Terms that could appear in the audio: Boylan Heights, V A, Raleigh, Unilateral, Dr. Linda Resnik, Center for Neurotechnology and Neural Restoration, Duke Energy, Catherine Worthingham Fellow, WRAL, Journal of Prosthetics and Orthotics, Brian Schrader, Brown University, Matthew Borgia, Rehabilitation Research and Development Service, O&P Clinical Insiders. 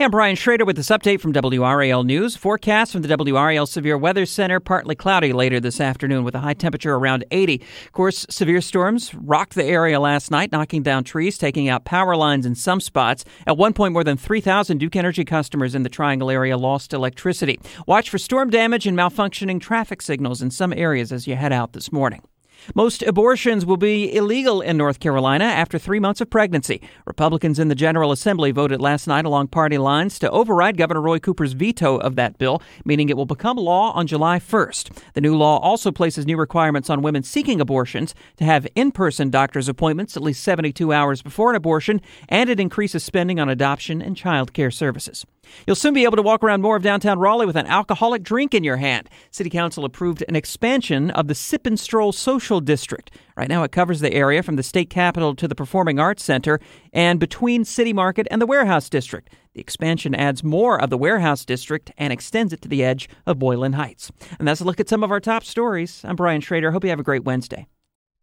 And Brian Schrader with this update from WRAL News. Forecast from the WRAL Severe Weather Center, partly cloudy later this afternoon with a high temperature around 80. Of course, severe storms rocked the area last night, knocking down trees, taking out power lines in some spots. At one point, more than 3,000 Duke Energy customers in the Triangle area lost electricity. Watch for storm damage and malfunctioning traffic signals in some areas as you head out this morning. Most abortions will be illegal in North Carolina after 3 months of pregnancy. Republicans in the General Assembly voted last night along party lines to override Governor Roy Cooper's veto of that bill, meaning it will become law on July 1st. The new law also places new requirements on women seeking abortions to have in-person doctor's appointments at least 72 hours before an abortion, and it increases spending on adoption and child care services. You'll soon be able to walk around more of downtown Raleigh with an alcoholic drink in your hand. City Council approved an expansion of the Sip and Stroll Social District. Right now it covers the area from the State Capitol to the Performing Arts Center and between City Market and the Warehouse District. The expansion adds more of the Warehouse District and extends it to the edge of Boylan Heights. And that's a look at some of our top stories. I'm Brian Schrader. Hope you have a great Wednesday.